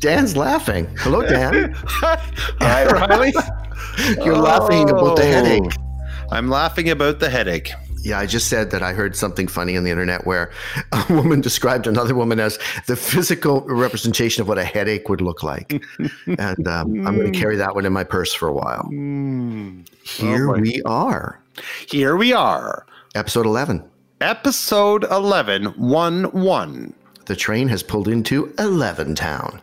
Dan's laughing. Hello, Dan. Hi, Riley. You're laughing about the headache. I'm laughing about the headache. Yeah, I just said that I heard something funny on the internet where a woman described another woman as the physical representation of what a headache would look like. And I'm going to carry that one in my purse for a while. Here we are. Episode 11. Episode 11, 1-1. The train has pulled into 11 Town.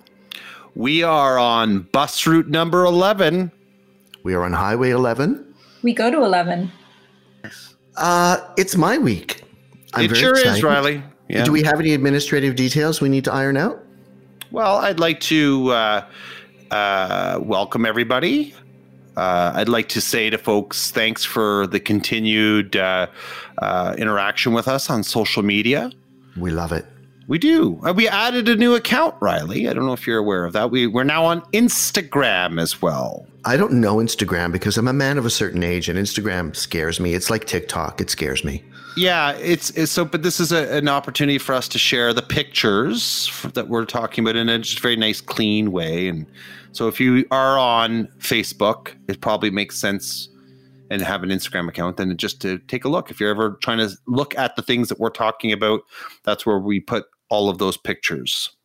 We are on bus route number 11. We are on Highway 11. We go to 11. It's my week. It sure is, Riley. Yeah. Do we have any administrative details we need to iron out? Well, I'd like to welcome everybody. I'd like to say to folks, thanks for the continued interaction with us on social media. We love it. We do. We added a new account, Riley. I don't know if you're aware of that. We're now on Instagram as well. I don't know Instagram because I'm a man of a certain age and Instagram scares me. It's like TikTok. It scares me. Yeah. But this is an opportunity for us to share the pictures that we're talking about in a just very nice, clean way. And so if you are on Facebook, it probably makes sense and have an Instagram account then just to take a look. If you're ever trying to look at the things that we're talking about, that's where we put all of those pictures.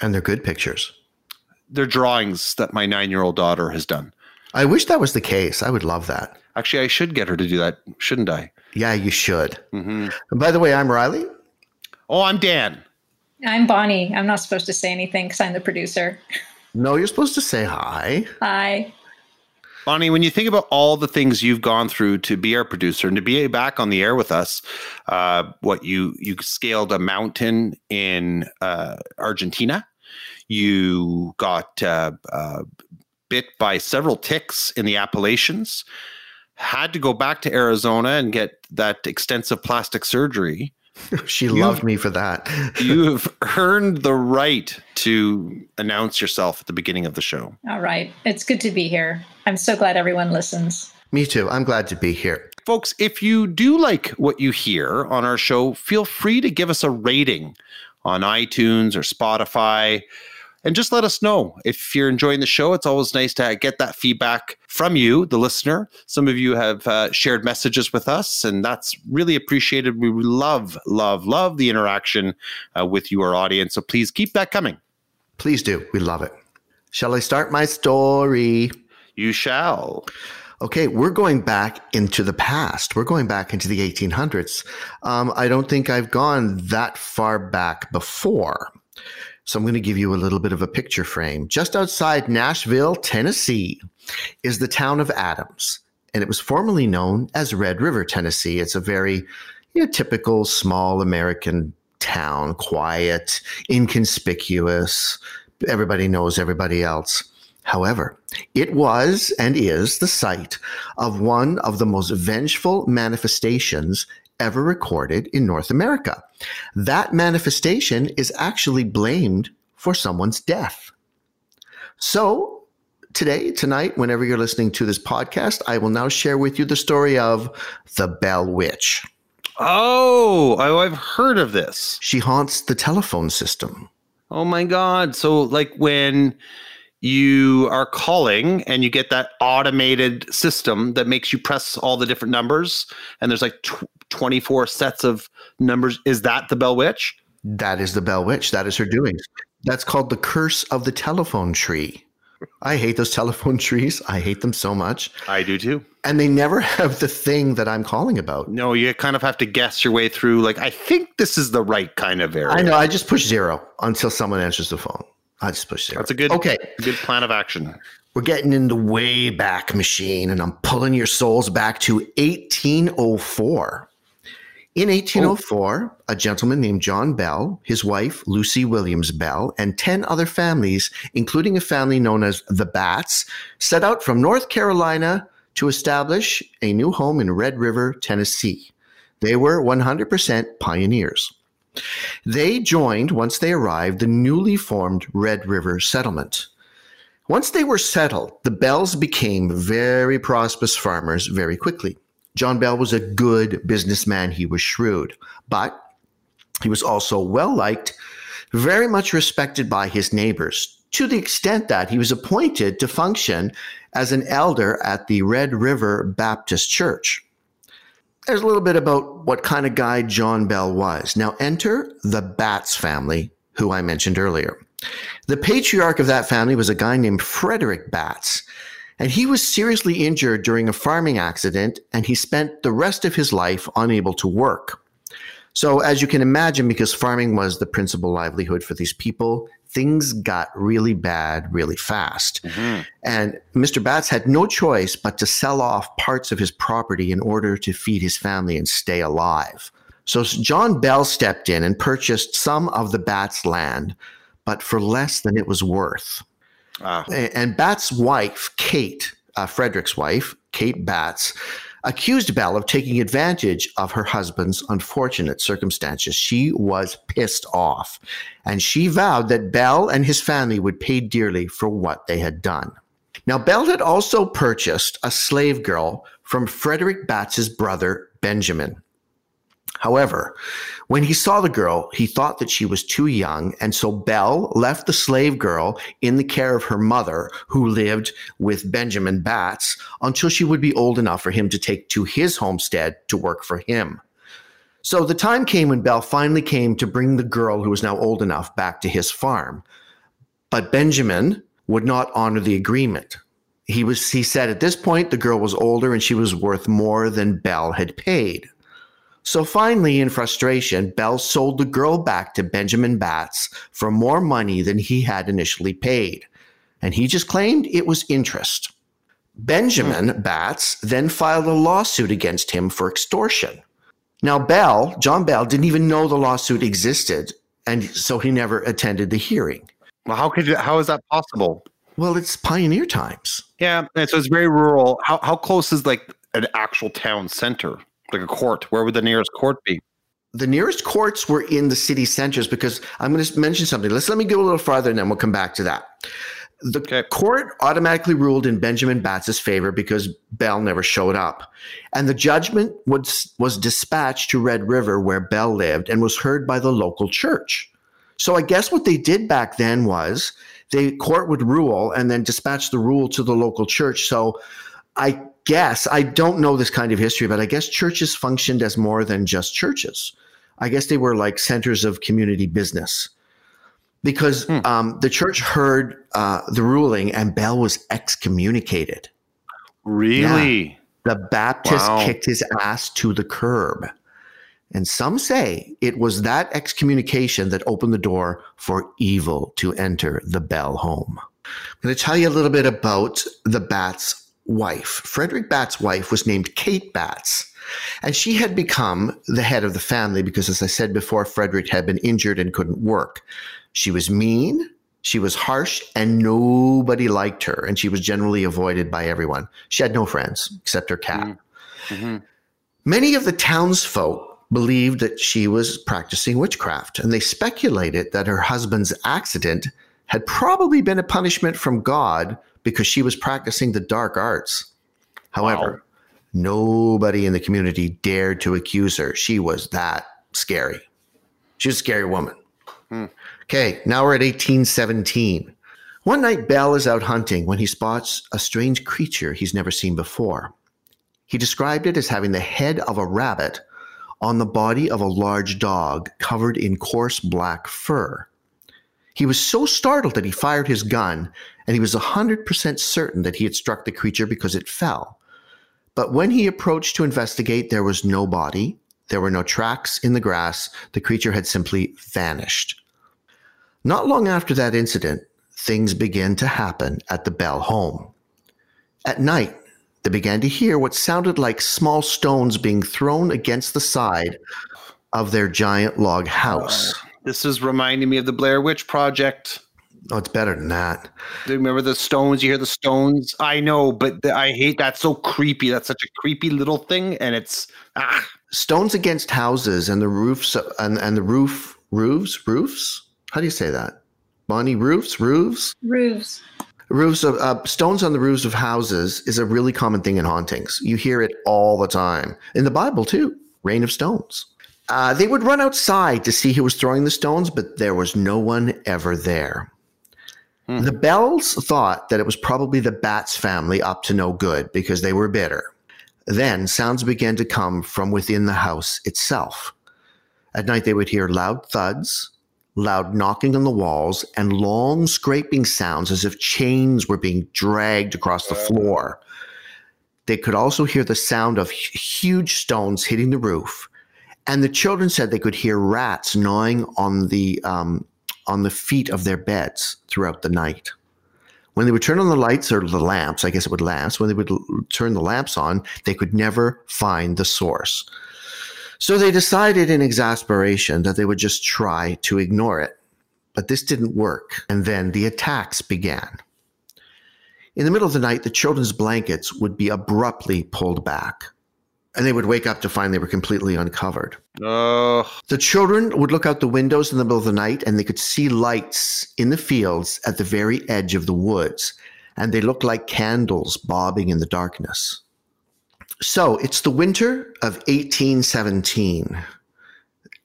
And they're good pictures. They're drawings that my 9-year-old daughter has done. I wish that was the case. I would love that. Actually, I should get her to do that, shouldn't I? Yeah, you should. Mm-hmm. And by the way, I'm Riley. Oh, I'm Dan. I'm Bonnie. I'm not supposed to say anything because I'm the producer. No, you're supposed to say hi. Hi. Bonnie, when you think about all the things you've gone through to be our producer and to be back on the air with us, you scaled a mountain in Argentina. You got bit by several ticks in the Appalachians, had to go back to Arizona and get that extensive plastic surgery. She loved me for that. You've earned the right to announce yourself at the beginning of the show. All right. It's good to be here. I'm so glad everyone listens. Me too. I'm glad to be here. Folks, if you do like what you hear on our show, feel free to give us a rating on iTunes or Spotify. And just let us know if you're enjoying the show. It's always nice to get that feedback from you, the listener. Some of you have shared messages with us, and that's really appreciated. We love, love, love the interaction with your audience. So please keep that coming. Please do. We love it. Shall I start my story? You shall. Okay, we're going back into the past. We're going back into the 1800s. I don't think I've gone that far back before. So I'm going to give you a little bit of a picture frame. Just outside Nashville, Tennessee, is the town of Adams, and it was formerly known as Red River, Tennessee. It's a very typical small American town, quiet, inconspicuous. Everybody knows everybody else. However, it was and is the site of one of the most vengeful manifestations ever recorded in North America. That manifestation is actually blamed for someone's death. So tonight, whenever you're listening to this podcast, I will now share with you the story of the Bell Witch. Oh, I've heard of this. She haunts the telephone system. Oh my God. So like when you are calling and you get that automated system that makes you press all the different numbers and there's like 24 sets of numbers. Is that the Bell Witch? That is the Bell Witch. That is her doings. That's called the curse of the telephone tree. I hate those telephone trees. I hate them so much. I do too. And they never have the thing that I'm calling about. No, you kind of have to guess your way through. Like, I think this is the right kind of area. I know. I just push zero until someone answers the phone. I just push zero. That's a good, good plan of action. We're getting in the way back machine, and I'm pulling your souls back to 1804. In 1804, a gentleman named John Bell, his wife, Lucy Williams Bell, and 10 other families, including a family known as the Batts, set out from North Carolina to establish a new home in Red River, Tennessee. They were 100% pioneers. They joined, once they arrived, the newly formed Red River settlement. Once they were settled, the Bells became very prosperous farmers very quickly. John Bell was a good businessman. He was shrewd, but he was also well-liked very much respected by his neighbors, to the extent that he was appointed to function as an elder at the Red River Baptist Church. There's a little bit about what kind of guy John Bell was. Now enter the Batts family, who I mentioned earlier. The patriarch of that family was a guy named Frederick Batts, and he was seriously injured during a farming accident, and he spent the rest of his life unable to work. So as you can imagine, because farming was the principal livelihood for these people, things got really bad really fast. Mm-hmm. And Mr. Batts had no choice but to sell off parts of his property in order to feed his family and stay alive. So John Bell stepped in and purchased some of the Batts' land, but for less than it was worth. Ah. And Batts' wife, Kate, Frederick's wife, Kate Batts, accused Bell of taking advantage of her husband's unfortunate circumstances. She was pissed off, and she vowed that Bell and his family would pay dearly for what they had done. Now, Bell had also purchased a slave girl from Frederick Batts' brother, Benjamin. However, when he saw the girl, he thought that she was too young, and so Bell left the slave girl in the care of her mother, who lived with Benjamin Batts, until she would be old enough for him to take to his homestead to work for him. So the time came when Bell finally came to bring the girl, who was now old enough, back to his farm. But Benjamin would not honor the agreement. He said at this point the girl was older and she was worth more than Bell had paid. So finally, in frustration, Bell sold the girl back to Benjamin Batts for more money than he had initially paid, and he just claimed it was interest. Benjamin Batts then filed a lawsuit against him for extortion. Now, John Bell, didn't even know the lawsuit existed, and so he never attended the hearing. Well, how is that possible? Well, it's pioneer times. Yeah, and so it's very rural. How close is like an actual town center? Like a court. Where would the nearest court be? The nearest courts were in the city centers, because I'm going to mention something. Let me go a little farther and then we'll come back to that. The court automatically ruled in Benjamin Batts' favor because Bell never showed up. And the judgment was dispatched to Red River, where Bell lived, and was heard by the local church. So I guess what they did back then was the court would rule and then dispatch the rule to the local church. So I don't know this kind of history, but I guess churches functioned as more than just churches. I guess they were like centers of community business, because the church heard the ruling, and Bell was excommunicated. Really? Yeah. The Baptist kicked his ass to the curb. And some say it was that excommunication that opened the door for evil to enter the Bell home. I'm going to tell you a little bit about the Batts' wife. Frederick Batts' wife was named Kate Batts, and she had become the head of the family because, as I said before, Frederick had been injured and couldn't work. She was mean, she was harsh, and nobody liked her, and she was generally avoided by everyone. She had no friends except her cat. Mm-hmm. Many of the townsfolk believed that she was practicing witchcraft, and they speculated that her husband's accident had probably been a punishment from God because she was practicing the dark arts. However, nobody in the community dared to accuse her. She was that scary. She was a scary woman. Hmm. Okay, now we're at 1817. One night, Bell is out hunting when he spots a strange creature he's never seen before. He described it as having the head of a rabbit on the body of a large dog covered in coarse black fur. He was so startled that he fired his gun, and he was 100% certain that he had struck the creature because it fell. But when he approached to investigate, there was no body. There were no tracks in the grass. The creature had simply vanished. Not long after that incident, things began to happen at the Bell home. At night, they began to hear what sounded like small stones being thrown against the side of their giant log house. This is reminding me of the Blair Witch Project. Oh, it's better than that. Do you remember the stones? You hear the stones? I know, but I hate that. So creepy. That's such a creepy little thing. And it's stones against houses and the roofs and the roofs. How do you say that? Bonnie, roofs of stones on the roofs of houses is a really common thing in hauntings. You hear it all the time in the Bible too. Rain of stones. They would run outside to see who was throwing the stones, but there was no one ever there. Hmm. The Bells thought that it was probably the Batts family up to no good because they were bitter. Then sounds began to come from within the house itself. At night, they would hear loud thuds, loud knocking on the walls, and long scraping sounds as if chains were being dragged across the floor. They could also hear the sound of huge stones hitting the roof. And the children said they could hear rats gnawing on the feet of their beds throughout the night. When they would turn on the lights or the lamps, I guess it would lamps, when they would turn the lamps on, they could never find the source. So they decided in exasperation that they would just try to ignore it. But this didn't work. And then the attacks began. In the middle of the night, the children's blankets would be abruptly pulled back. And they would wake up to find they were completely uncovered. The children would look out the windows in the middle of the night, and they could see lights in the fields at the very edge of the woods. And they looked like candles bobbing in the darkness. So it's the winter of 1817.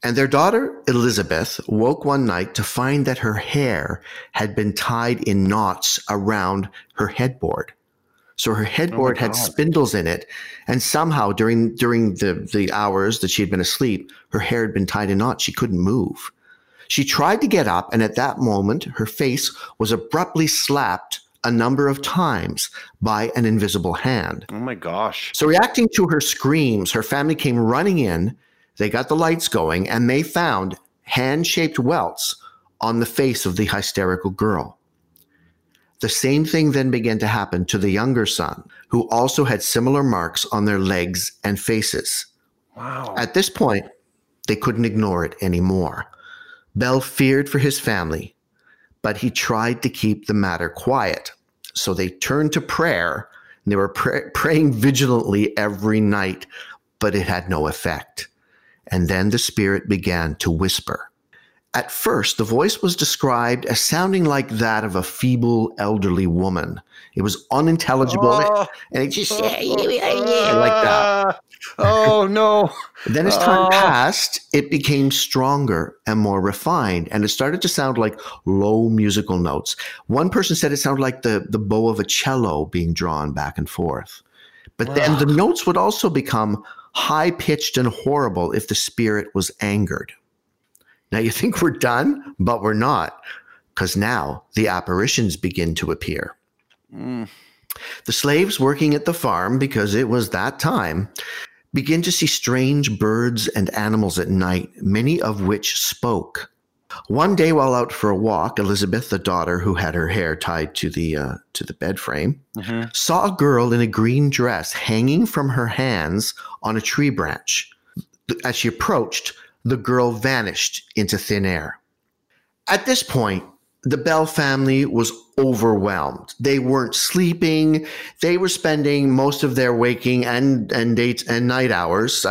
And their daughter, Elizabeth, woke one night to find that her hair had been tied in knots around her headboard. So her headboard had spindles in it, and somehow during the hours that she had been asleep, her hair had been tied in knots. She couldn't move. She tried to get up, and at that moment, her face was abruptly slapped a number of times by an invisible hand. Oh, my gosh. So reacting to her screams, her family came running in. They got the lights going, and they found hand-shaped welts on the face of the hysterical girl. The same thing then began to happen to the younger son, who also had similar marks on their legs and faces. Wow. At this point, they couldn't ignore it anymore. Bell feared for his family, but he tried to keep the matter quiet. So they turned to prayer, and they were praying vigilantly every night, but it had no effect. And then the spirit began to whisper. At first, the voice was described as sounding like that of a feeble elderly woman. It was unintelligible, and it just like that. Oh, no. Then as time passed, it became stronger and more refined, and it started to sound like low musical notes. One person said it sounded like the bow of a cello being drawn back and forth. But then the notes would also become high-pitched and horrible if the spirit was angered. Now, you think we're done, but we're not, because now the apparitions begin to appear. Mm. The slaves working at the farm, because it was that time, begin to see strange birds and animals at night, many of which spoke. One day while out for a walk, Elizabeth, the daughter who had her hair tied to the bed frame, saw a girl in a green dress hanging from her hands on a tree branch. As she approached, the girl vanished into thin air. At this point, the Bell family was overwhelmed. They weren't sleeping. They were spending most of their waking and night hours,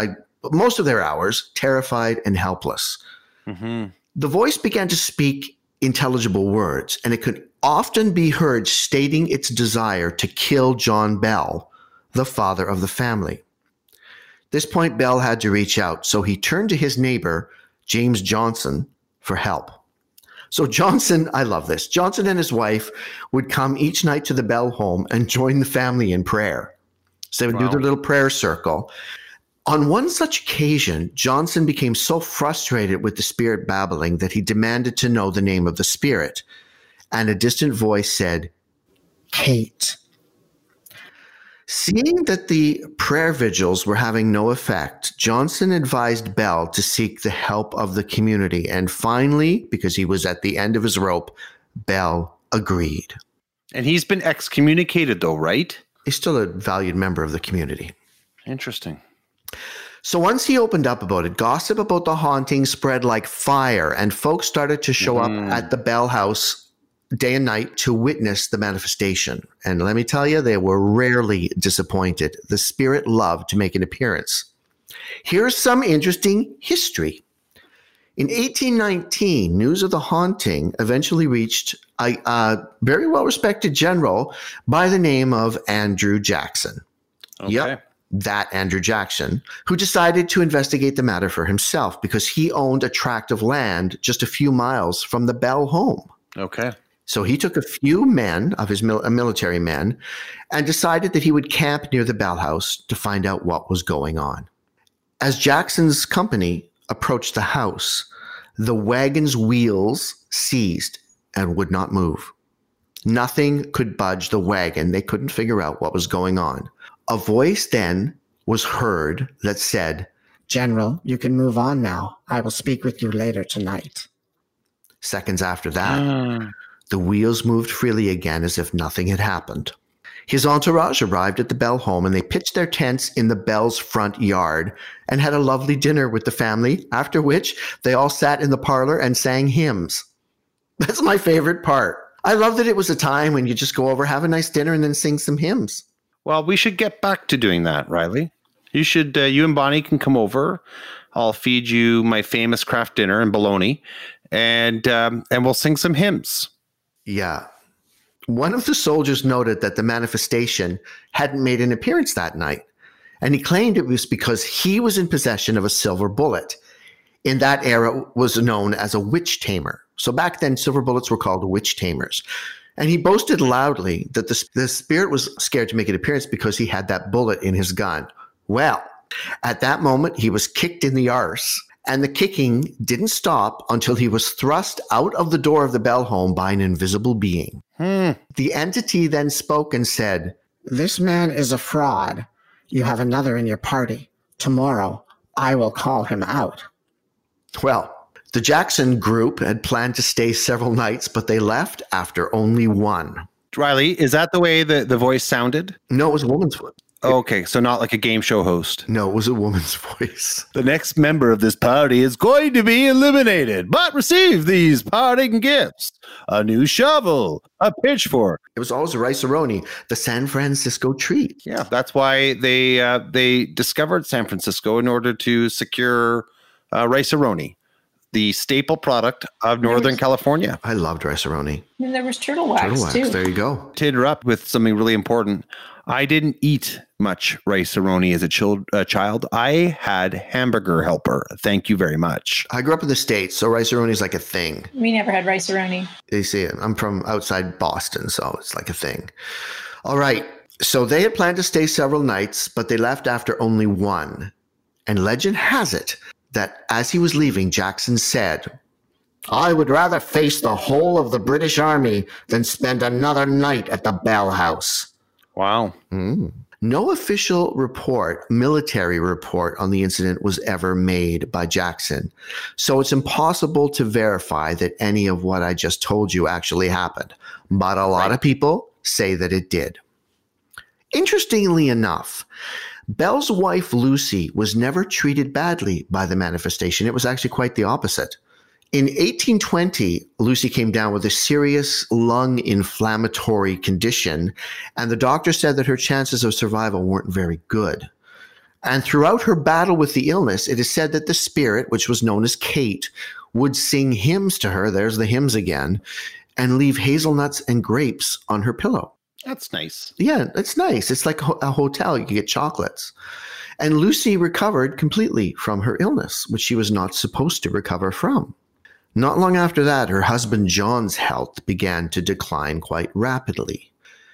terrified and helpless. Mm-hmm. The voice began to speak intelligible words, and it could often be heard stating its desire to kill John Bell, the father of the family. This point, Bell had to reach out, so he turned to his neighbor, James Johnson, for help. So Johnson, I love this, Johnson and his wife would come each night to the Bell home and join the family in prayer. So they would do their little prayer circle. On one such occasion, Johnson became so frustrated with the spirit babbling that he demanded to know the name of the spirit. And a distant voice said, Kate. Seeing that the prayer vigils were having no effect, Johnson advised Bell to seek the help of the community. And finally, because he was at the end of his rope, Bell agreed. And he's been excommunicated though, right? He's still a valued member of the community. Interesting. So once he opened up about it, gossip about the haunting spread like fire, and folks started to show up at the Bell house day and night to witness the manifestation. And let me tell you, they were rarely disappointed. The spirit loved to make an appearance. Here's some interesting history. In 1819, news of the haunting eventually reached a very well-respected general by the name of Andrew Jackson. Okay. Yep. that Andrew Jackson, who decided to investigate the matter for himself because he owned a tract of land just a few miles from the Bell home. Okay. So he took a few men of his military men and decided that he would camp near the Bell house to find out what was going on. As Jackson's company approached the house, the wagon's wheels seized and would not move. Nothing could budge the wagon. They couldn't figure out what was going on. A voice then was heard that said, "General, you can move on now. I will speak with you later tonight." Seconds after that, the wheels moved freely again as if nothing had happened. His entourage arrived at the Bell home and they pitched their tents in the Bell's front yard and had a lovely dinner with the family, after which they all sat in the parlor and sang hymns. That's my favorite part. I love that it was a time when you just go over, have a nice dinner, and then sing some hymns. Well, we should get back to doing that, Riley. You should. You and Bonnie can come over. I'll feed you my famous craft dinner and bologna, and we'll sing some hymns. Yeah. One of the soldiers noted that the manifestation hadn't made an appearance that night, and he claimed it was because he was in possession of a silver bullet. In that era, it was known as a witch tamer. So back then, silver bullets were called witch tamers. And he boasted loudly that the spirit was scared to make an appearance because he had that bullet in his gun. Well, at that moment, he was kicked in the arse, and the kicking didn't stop until he was thrust out of the door of the Bell home by an invisible being. The entity then spoke and said, "This man is a fraud. You have another in your party. Tomorrow, I will call him out." Well, the Jackson group had planned to stay several nights, but they left after only one. Riley, is that the way the voice sounded? No, it was a woman's voice. Okay, so not like a game show host. No, it was a woman's voice. "The next member of this party is going to be eliminated, but receive these parting gifts. A new shovel, a pitchfork." It was always a rice-a-roni, the San Francisco treat. Yeah, that's why they discovered San Francisco in order to secure rice-a-roni, the staple product of Northern California. I loved rice-a-roni. And there was turtle wax, too. There you go. To interrupt with something really important, I didn't eat much rice-a-roni as a child. I had hamburger helper. Thank you very much. I grew up in the States, so rice-a-roni is like a thing. We never had rice-a-roni. They see it. I'm from outside Boston, so it's like a thing. All right. So they had planned to stay several nights, but they left after only one. And legend has it that as he was leaving, Jackson said, "I would rather face the whole of the British Army than spend another night at the Bell House." Wow. No official military report on the incident was ever made by Jackson. So it's impossible to verify that any of what I just told you actually happened. But a lot of people say that it did. Interestingly enough, Bell's wife, Lucy, was never treated badly by the manifestation. It was actually quite the opposite. In 1820, Lucy came down with a serious lung inflammatory condition, and the doctor said that her chances of survival weren't very good. And throughout her battle with the illness, it is said that the spirit, which was known as Kate, would sing hymns to her, there's the hymns again, and leave hazelnuts and grapes on her pillow. That's nice. Yeah, it's nice. It's like a hotel. You can get chocolates. And Lucy recovered completely from her illness, which she was not supposed to recover from. Not long after that, her husband John's health began to decline quite rapidly.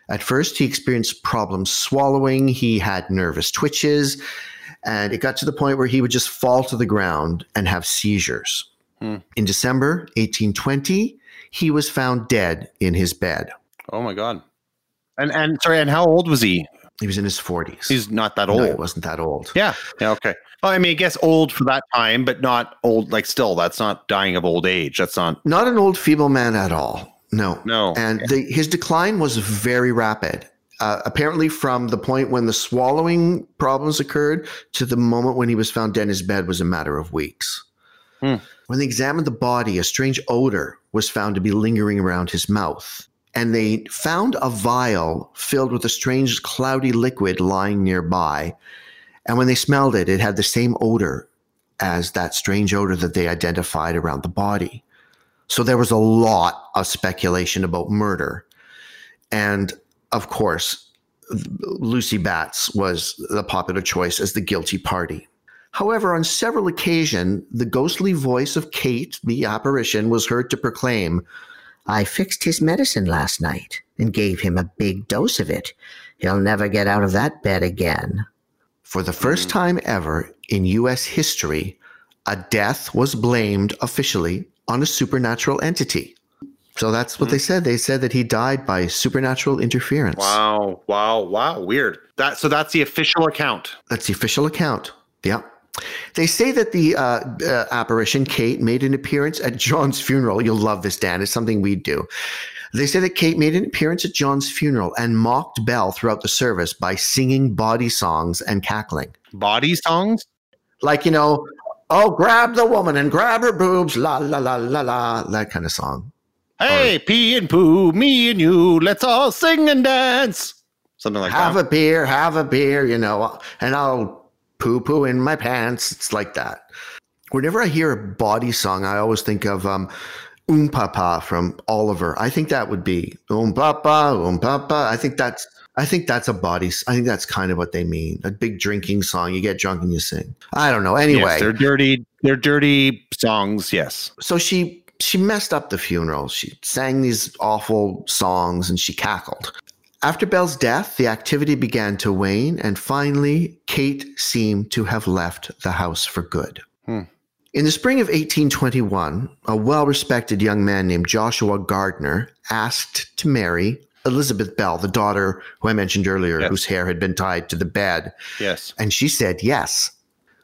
At first, he experienced problems swallowing. He had nervous twitches. And it got to the point where he would just fall to the ground and have seizures. In December 1820, he was found dead in his bed. Oh, my God. And how old was he? He was in his 40s. He's not that old. No, he wasn't that old. Yeah. Okay. Well, I mean, I guess old for that time, but not old. Like still, that's not dying of old age. That's not an old feeble man at all. No. And his decline was very rapid. Apparently from the point when the swallowing problems occurred to the moment when he was found dead in his bed was a matter of weeks. When they examined the body, a strange odor was found to be lingering around his mouth. And they found a vial filled with a strange cloudy liquid lying nearby. And when they smelled it, it had the same odor as that strange odor that they identified around the body. So there was a lot of speculation about murder. And of course, Lucy Batts was the popular choice as the guilty party. However, on several occasions, the ghostly voice of Kate, the apparition, was heard to proclaim, "I fixed his medicine last night and gave him a big dose of it. He'll never get out of that bed again." For the first time ever in U.S. history, a death was blamed officially on a supernatural entity. So that's what they said. They said that he died by supernatural interference. Wow, wow, wow. Weird. So that's the official account. That's the official account. Yeah. They say that the apparition, Kate, made an appearance at John's funeral. You'll love this, Dan. It's something we do. They say that Kate made an appearance at John's funeral and mocked Bell throughout the service by singing body songs and cackling. Body songs? Like, you know, "Oh, grab the woman and grab her boobs, la, la, la, la, la," that kind of song. Hey, or, pee and poo, me and you, let's all sing and dance. Something like that. Have a beer, you know, and I'll poo-poo in my pants. It's like that. Whenever I hear a body song, I always think of... Papa from Oliver. I think that would be Papa, Papa. I think that's a body. I think that's kind of what they mean. A big drinking song. You get drunk and you sing. I don't know. Anyway, yes, they're dirty. They're dirty songs. Yes. So she messed up the funeral. She sang these awful songs and she cackled. After Bell's death, the activity began to wane, and finally, Kate seemed to have left the house for good. In the spring of 1821, a well-respected young man named Joshua Gardner asked to marry Elizabeth Bell, the daughter who I mentioned earlier, yes, whose hair had been tied to the bed. Yes. And she said yes.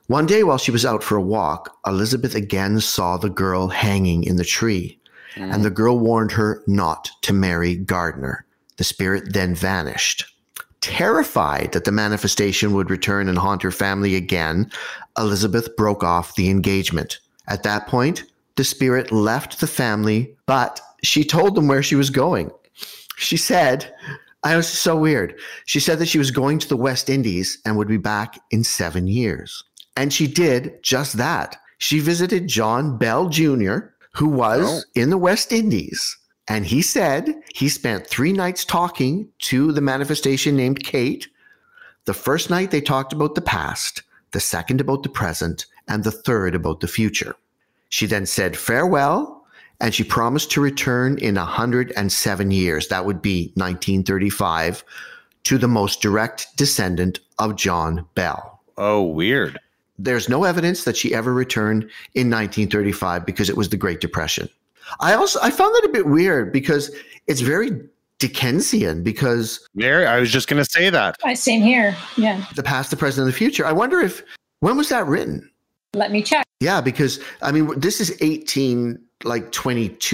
One day while she was out for a walk, Elizabeth again saw the girl hanging in the tree, and the girl warned her not to marry Gardner. The spirit then vanished. Terrified that the manifestation would return and haunt her family again, Elizabeth broke off the engagement. At that point, the spirit left the family, but she told them where she was going. She said, I was so weird. She said that she was going to the West Indies and would be back in 7 years. And she did just that. She visited John Bell Jr., who was in the West Indies. And he said he spent 3 nights talking to the manifestation named Kate. The first night they talked about the past, the second about the present, and the third about the future. She then said farewell, and she promised to return in 107 years. That would be 1935, to the most direct descendant of John Bell. Oh, weird. There's no evidence that she ever returned in 1935 because it was the Great Depression. I found that a bit weird because it's very Dickensian because... Mary, I was just going to say that. Same here, yeah. The past, the present, and the future. I wonder if... When was that written? Let me check. Yeah, because, I mean, this is 22,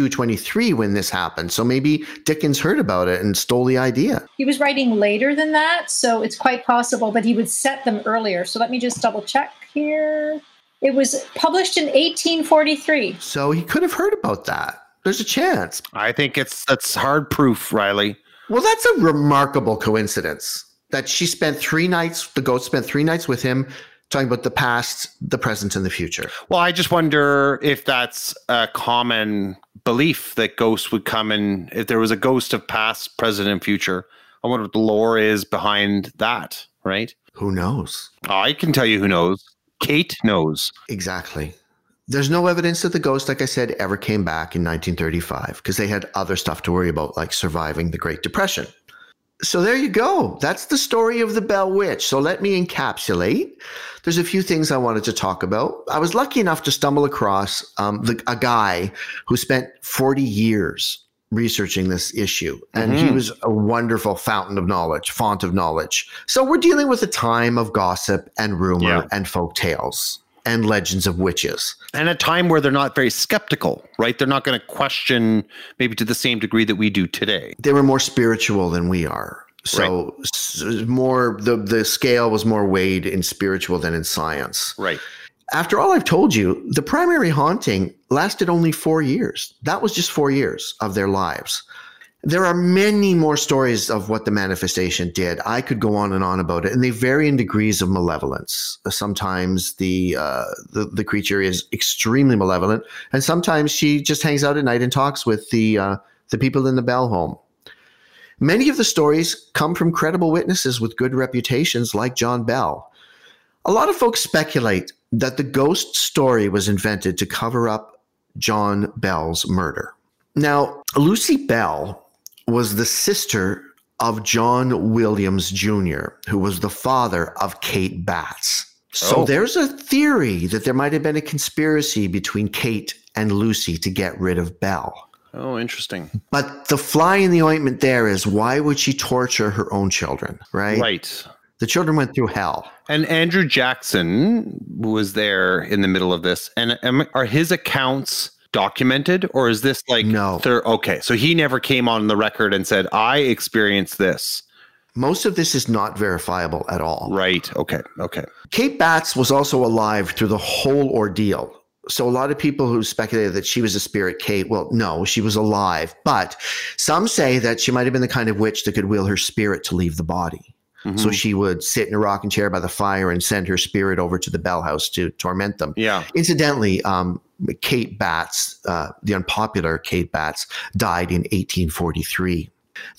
23 when this happened. So maybe Dickens heard about it and stole the idea. He was writing later than that, so it's quite possible, but he would set them earlier. So let me just double check here. It was published in 1843. So he could have heard about that. There's a chance. I think that's hard proof, Riley. Well, that's a remarkable coincidence that she spent 3 nights, the ghost spent 3 nights with him, talking about the past, the present, and the future. Well, I just wonder if that's a common belief that ghosts would come in. If there was a ghost of past, present, and future, I wonder what the lore is behind that, right? Who knows? I can tell you who knows. Kate knows. Exactly. There's no evidence that the ghost, like I said, ever came back in 1935 because they had other stuff to worry about, like surviving the Great Depression. So there you go. That's the story of the Bell Witch. So let me encapsulate. There's a few things I wanted to talk about. I was lucky enough to stumble across a guy who spent 40 years researching this issue, and he was a wonderful font of knowledge. So we're dealing with a time of gossip and rumor and folk tales and legends of witches, and a time where they're not very skeptical, right? They're not going to question maybe to the same degree that we do today. They were more spiritual than we are, so right. More the scale was more weighed in spiritual than in science, right? After all I've told you, the primary haunting lasted only 4 years. That was just 4 years of their lives. There are many more stories of what the manifestation did. I could go on and on about it, and they vary in degrees of malevolence. Sometimes the creature is extremely malevolent, and sometimes she just hangs out at night and talks with the people in the Bell home. Many of the stories come from credible witnesses with good reputations like John Bell. A lot of folks speculate that the ghost story was invented to cover up John Bell's murder. Now, Lucy Bell was the sister of John Williams Jr., who was the father of Kate Batts. So there's a theory that there might have been a conspiracy between Kate and Lucy to get rid of Bell. Oh, interesting. But the fly in the ointment there is, why would she torture her own children, right? Right. The children went through hell. And Andrew Jackson was there in the middle of this. And are his accounts documented, or is this like... No. Okay, so he never came on the record and said, I experienced this. Most of this is not verifiable at all. Right. Okay. Kate Batts was also alive through the whole ordeal. So a lot of people who speculated that she was a spirit Kate, well, no, she was alive. But some say that she might have been the kind of witch that could will her spirit to leave the body. Mm-hmm. So she would sit in a rocking chair by the fire and send her spirit over to the Bell house to torment them. Yeah. Incidentally, Kate Batts, the unpopular Kate Batts, died in 1843.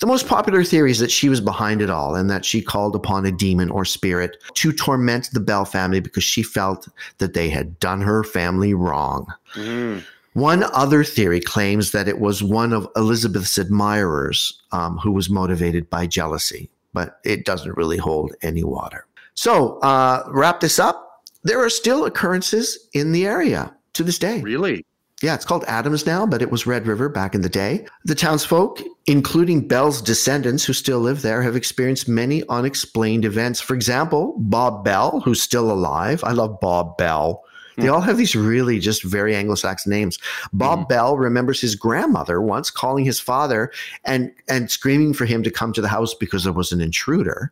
The most popular theory is that she was behind it all and that she called upon a demon or spirit to torment the Bell family because she felt that they had done her family wrong. Mm. One other theory claims that it was one of Elizabeth's admirers who was motivated by jealousy, but it doesn't really hold any water. So wrap this up. There are still occurrences in the area to this day. Really? Yeah, it's called Adams now, but it was Red River back in the day. The townsfolk, including Bell's descendants who still live there, have experienced many unexplained events. For example, Bob Bell, who's still alive. I love Bob Bell. They all have these really just very Anglo-Saxon names. Bob Bell remembers his grandmother once calling his father and screaming for him to come to the house because there was an intruder.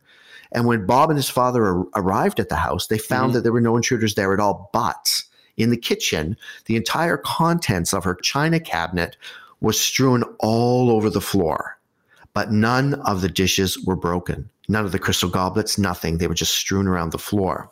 And when Bob and his father arrived at the house, they found that there were no intruders there at all, but in the kitchen, the entire contents of her china cabinet was strewn all over the floor, but none of the dishes were broken. None of the crystal goblets, nothing. They were just strewn around the floor.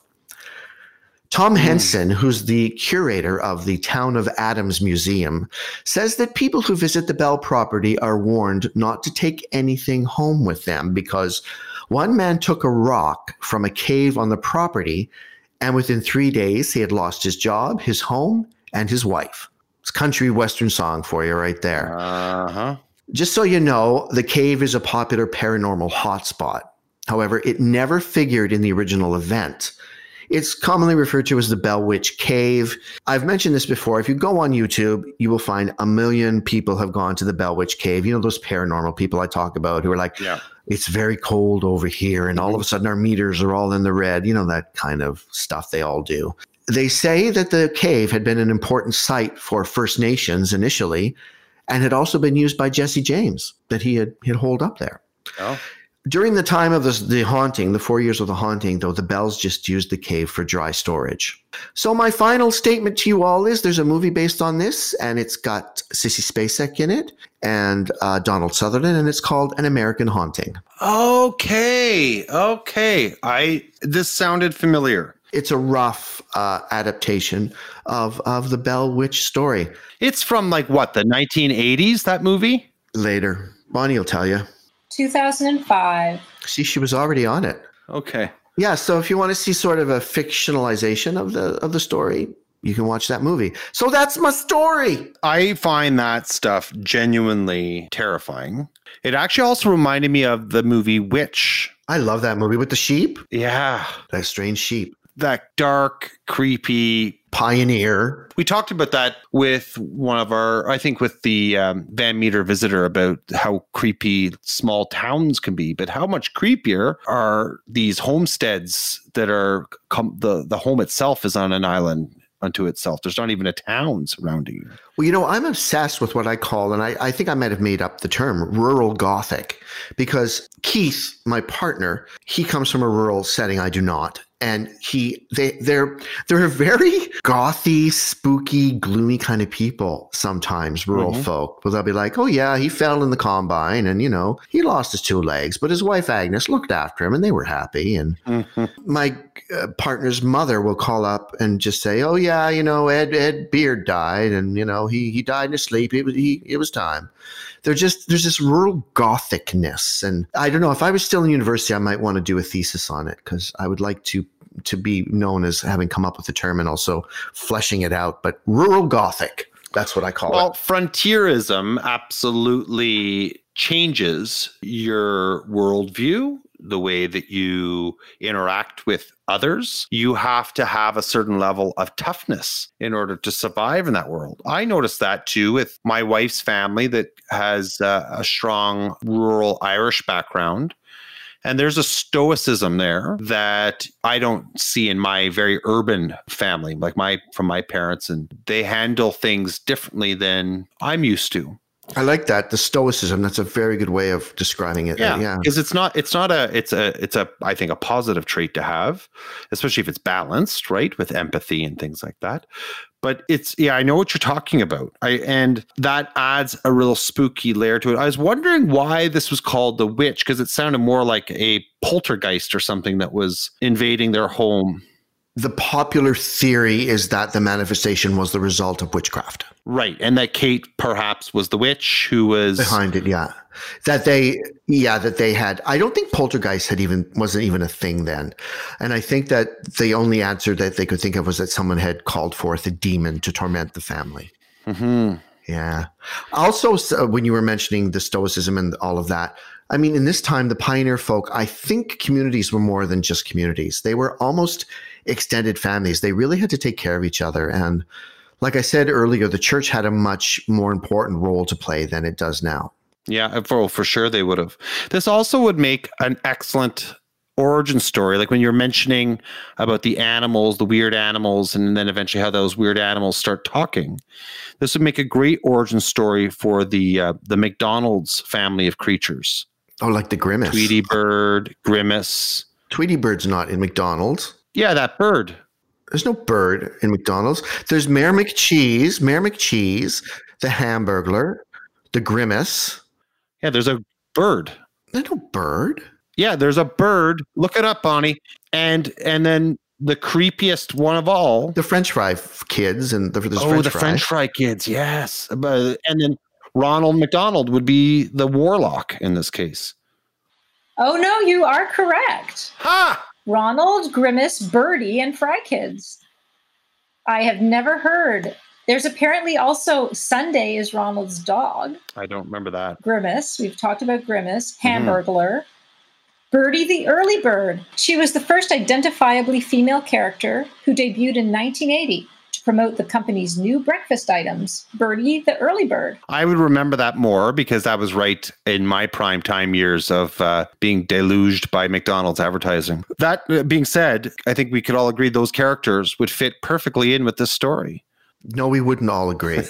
Tom Henson, who's the curator of the Town of Adams Museum, says that people who visit the Bell property are warned not to take anything home with them because one man took a rock from a cave on the property, and within 3 days, he had lost his job, his home, and his wife. It's a country western song for you right there. Uh-huh. Just so you know, the cave is a popular paranormal hotspot. However, it never figured in the original event. It's commonly referred to as the Bell Witch Cave. I've mentioned this before. If you go on YouTube, you will find a million people have gone to the Bell Witch Cave. You know, those paranormal people I talk about who are like, yeah, it's very cold over here, and all of a sudden our meters are all in the red. You know, that kind of stuff they all do. They say that the cave had been an important site for First Nations initially and had also been used by Jesse James, that he had holed up there. Oh. During the time of the haunting, the 4 years of the haunting, though, the Bells just used the cave for dry storage. So my final statement to you all is there's a movie based on this, and it's got Sissy Spacek in it and Donald Sutherland, and it's called An American Haunting. Okay. This sounded familiar. It's a rough adaptation of the Bell Witch story. It's from like what, the 1980s, that movie? Later. Bonnie will tell you. 2005. See, she was already on it. Okay. Yeah, so if you want to see sort of a fictionalization of the story, you can watch that movie. So that's my story. I find that stuff genuinely terrifying. It actually also reminded me of the movie Witch. I love that movie with the sheep. Yeah. That strange sheep. That dark, creepy pioneer. We talked about that with one of our, I think with the Van Meter Visitor, about how creepy small towns can be, but how much creepier are these homesteads that are the home itself is on an island unto itself. There's not even a town surrounding you. Well, you know, I'm obsessed with what I call, and I think I might have made up the term, rural Gothic, because Keith, my partner, he comes from a rural setting. I do not. And they're a very gothy, spooky, gloomy kind of people sometimes, rural folk. Well, they'll be like, oh, yeah, he fell in the combine and, you know, he lost his two legs. But his wife, Agnes, looked after him and they were happy. And my partner's mother will call up and just say, oh, yeah, you know, Ed Beard died and, you know, he died in his sleep. It was time. there's this rural gothicness. And I don't know, if I was still in university, I might want to do a thesis on it, because I would like to be known as having come up with the term and also fleshing it out. But rural Gothic, that's what I call it. Well, frontierism absolutely changes your worldview, the way that you interact with others. You have to have a certain level of toughness in order to survive in that world. I noticed that too with my wife's family that has a strong rural Irish background. And there's a stoicism there that I don't see in my very urban family, like from my parents, and they handle things differently than I'm used to. I like that, the stoicism. That's a very good way of describing it. Yeah, because it's I think a positive trait to have, especially if it's balanced, right, with empathy and things like that. But I know what you're talking about. And that adds a real spooky layer to it. I was wondering why this was called The Witch, because it sounded more like a poltergeist or something that was invading their home. The popular theory is that the manifestation was the result of witchcraft. Right. And that Kate perhaps was the witch who was behind it. Yeah. That they had, I don't think poltergeist wasn't even a thing then. And I think that the only answer that they could think of was that someone had called forth a demon to torment the family. Mm-hmm. Yeah. Also, when you were mentioning the stoicism and all of that, I mean, in this time, the pioneer folk, I think communities were more than just communities. They were almost extended families. They really had to take care of each other. And like I said earlier, the church had a much more important role to play than it does now. Yeah, for sure they would have. This also would make an excellent origin story. Like when you're mentioning about the animals, the weird animals, and then eventually how those weird animals start talking. This would make a great origin story for the McDonald's family of creatures. Oh, like the Grimace. Tweety Bird, Grimace. Tweety Bird's not in McDonald's. Yeah, that bird. There's no bird in McDonald's. There's Mayor McCheese, the Hamburglar, the Grimace. Yeah, there's a bird. There's no bird. Yeah, there's a bird. Look it up, Bonnie. And then the creepiest one of all. The French fry kids. French fry kids, yes. And then Ronald McDonald would be the warlock in this case. Oh, no, you are correct. Ha! Ronald, Grimace, Birdie, and Fry Kids. I have never heard. There's apparently also Sunday is Ronald's dog. I don't remember that. Grimace. We've talked about Grimace. Hamburglar. Mm-hmm. Birdie the Early Bird. She was the first identifiably female character who debuted in 1980 to promote the company's new breakfast items. Birdie the Early Bird. I would remember that more because that was right in my prime time years of being deluged by McDonald's advertising. That being said, I think we could all agree those characters would fit perfectly in with this story. No, we wouldn't all agree.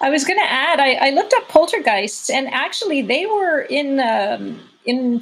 I was going to add, I looked up poltergeists, and actually they were in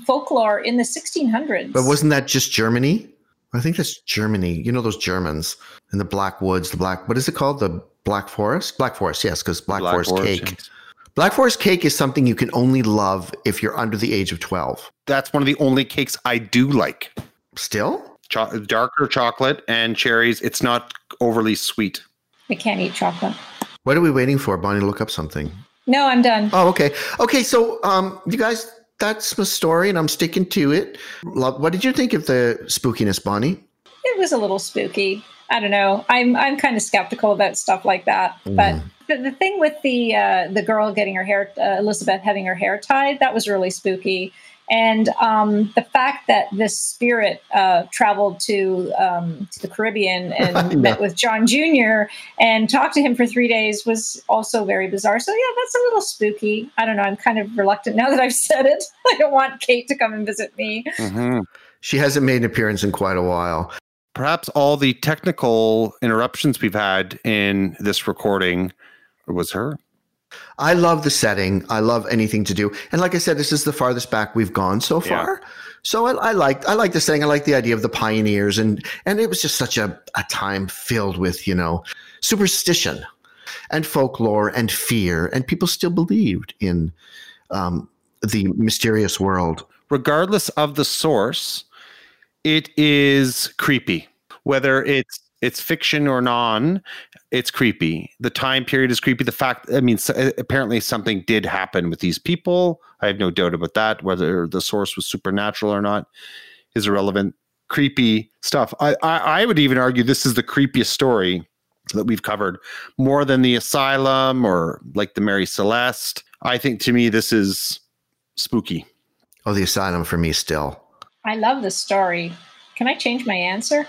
folklore in the 1600s. But wasn't that just Germany? I think that's Germany. You know, those Germans in the Black Woods, what is it called? The Black Forest? Black Forest, yes, because Black Forest cake. Yes. Black Forest cake is something you can only love if you're under the age of 12. That's one of the only cakes I do like. Still? Darker chocolate and cherries. It's not overly sweet. I can't eat chocolate. What are we waiting for, Bonnie? Look up something. No, I'm done. Oh, okay. Okay, so you guys, that's my story, and I'm sticking to it. What did you think of the spookiness, Bonnie? It was a little spooky. I don't know. I'm kind of skeptical about stuff like that. But the thing with the girl getting her hair, Elizabeth having her hair tied, that was really spooky. And the fact that this spirit traveled to the Caribbean and met with John Jr. and talked to him for 3 days was also very bizarre. So, yeah, that's a little spooky. I don't know. I'm kind of reluctant now that I've said it. I don't want Kate to come and visit me. Mm-hmm. She hasn't made an appearance in quite a while. Perhaps all the technical interruptions we've had in this recording was her. I love the setting. I love anything to do. And like I said, this is the farthest back we've gone so far. Yeah. So I like the setting. I like the idea of the pioneers. And it was just such a time filled with, you know, superstition and folklore and fear. And people still believed in the mysterious world. Regardless of the source, it is creepy, whether it's fiction or non. It's creepy. The time period is creepy. The fact, I mean, so, apparently something did happen with these people. I have no doubt about that. Whether the source was supernatural or not is irrelevant. Creepy stuff. I would even argue this is the creepiest story that we've covered, more than the asylum or like the Mary Celeste. I think to me, this is spooky. Oh, the asylum for me still. I love this story. Can I change my answer?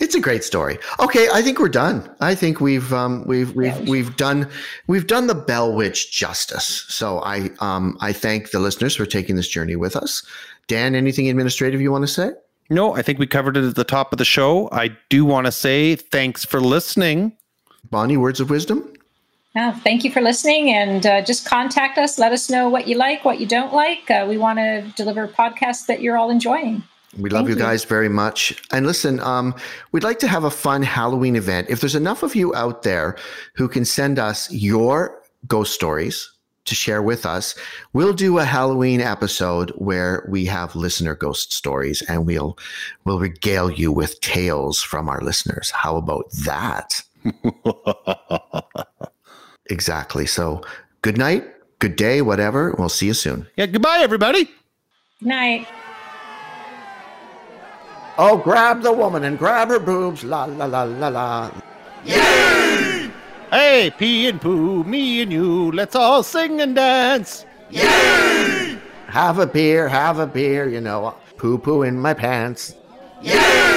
It's a great story. Okay, I think we're done. I think we've done the Bell Witch justice. So I thank the listeners for taking this journey with us. Dan, anything administrative you want to say? No, I think we covered it at the top of the show. I do want to say thanks for listening. Bonnie, words of wisdom? Thank you for listening, and just contact us. Let us know what you like, what you don't like. We want to deliver podcasts that you're all enjoying. We love you guys very much. And listen, we'd like to have a fun Halloween event. If there's enough of you out there who can send us your ghost stories to share with us, we'll do a Halloween episode where we have listener ghost stories, and we'll regale you with tales from our listeners. How about that? Exactly. So good night, good day, whatever. We'll see you soon. Yeah. Goodbye, everybody. Good night. Oh, grab the woman and grab her boobs. La, la, la, la, la. Yay! Hey, pee and poo, me and you. Let's all sing and dance. Yay! Have a beer, you know. Poo-poo in my pants. Yay!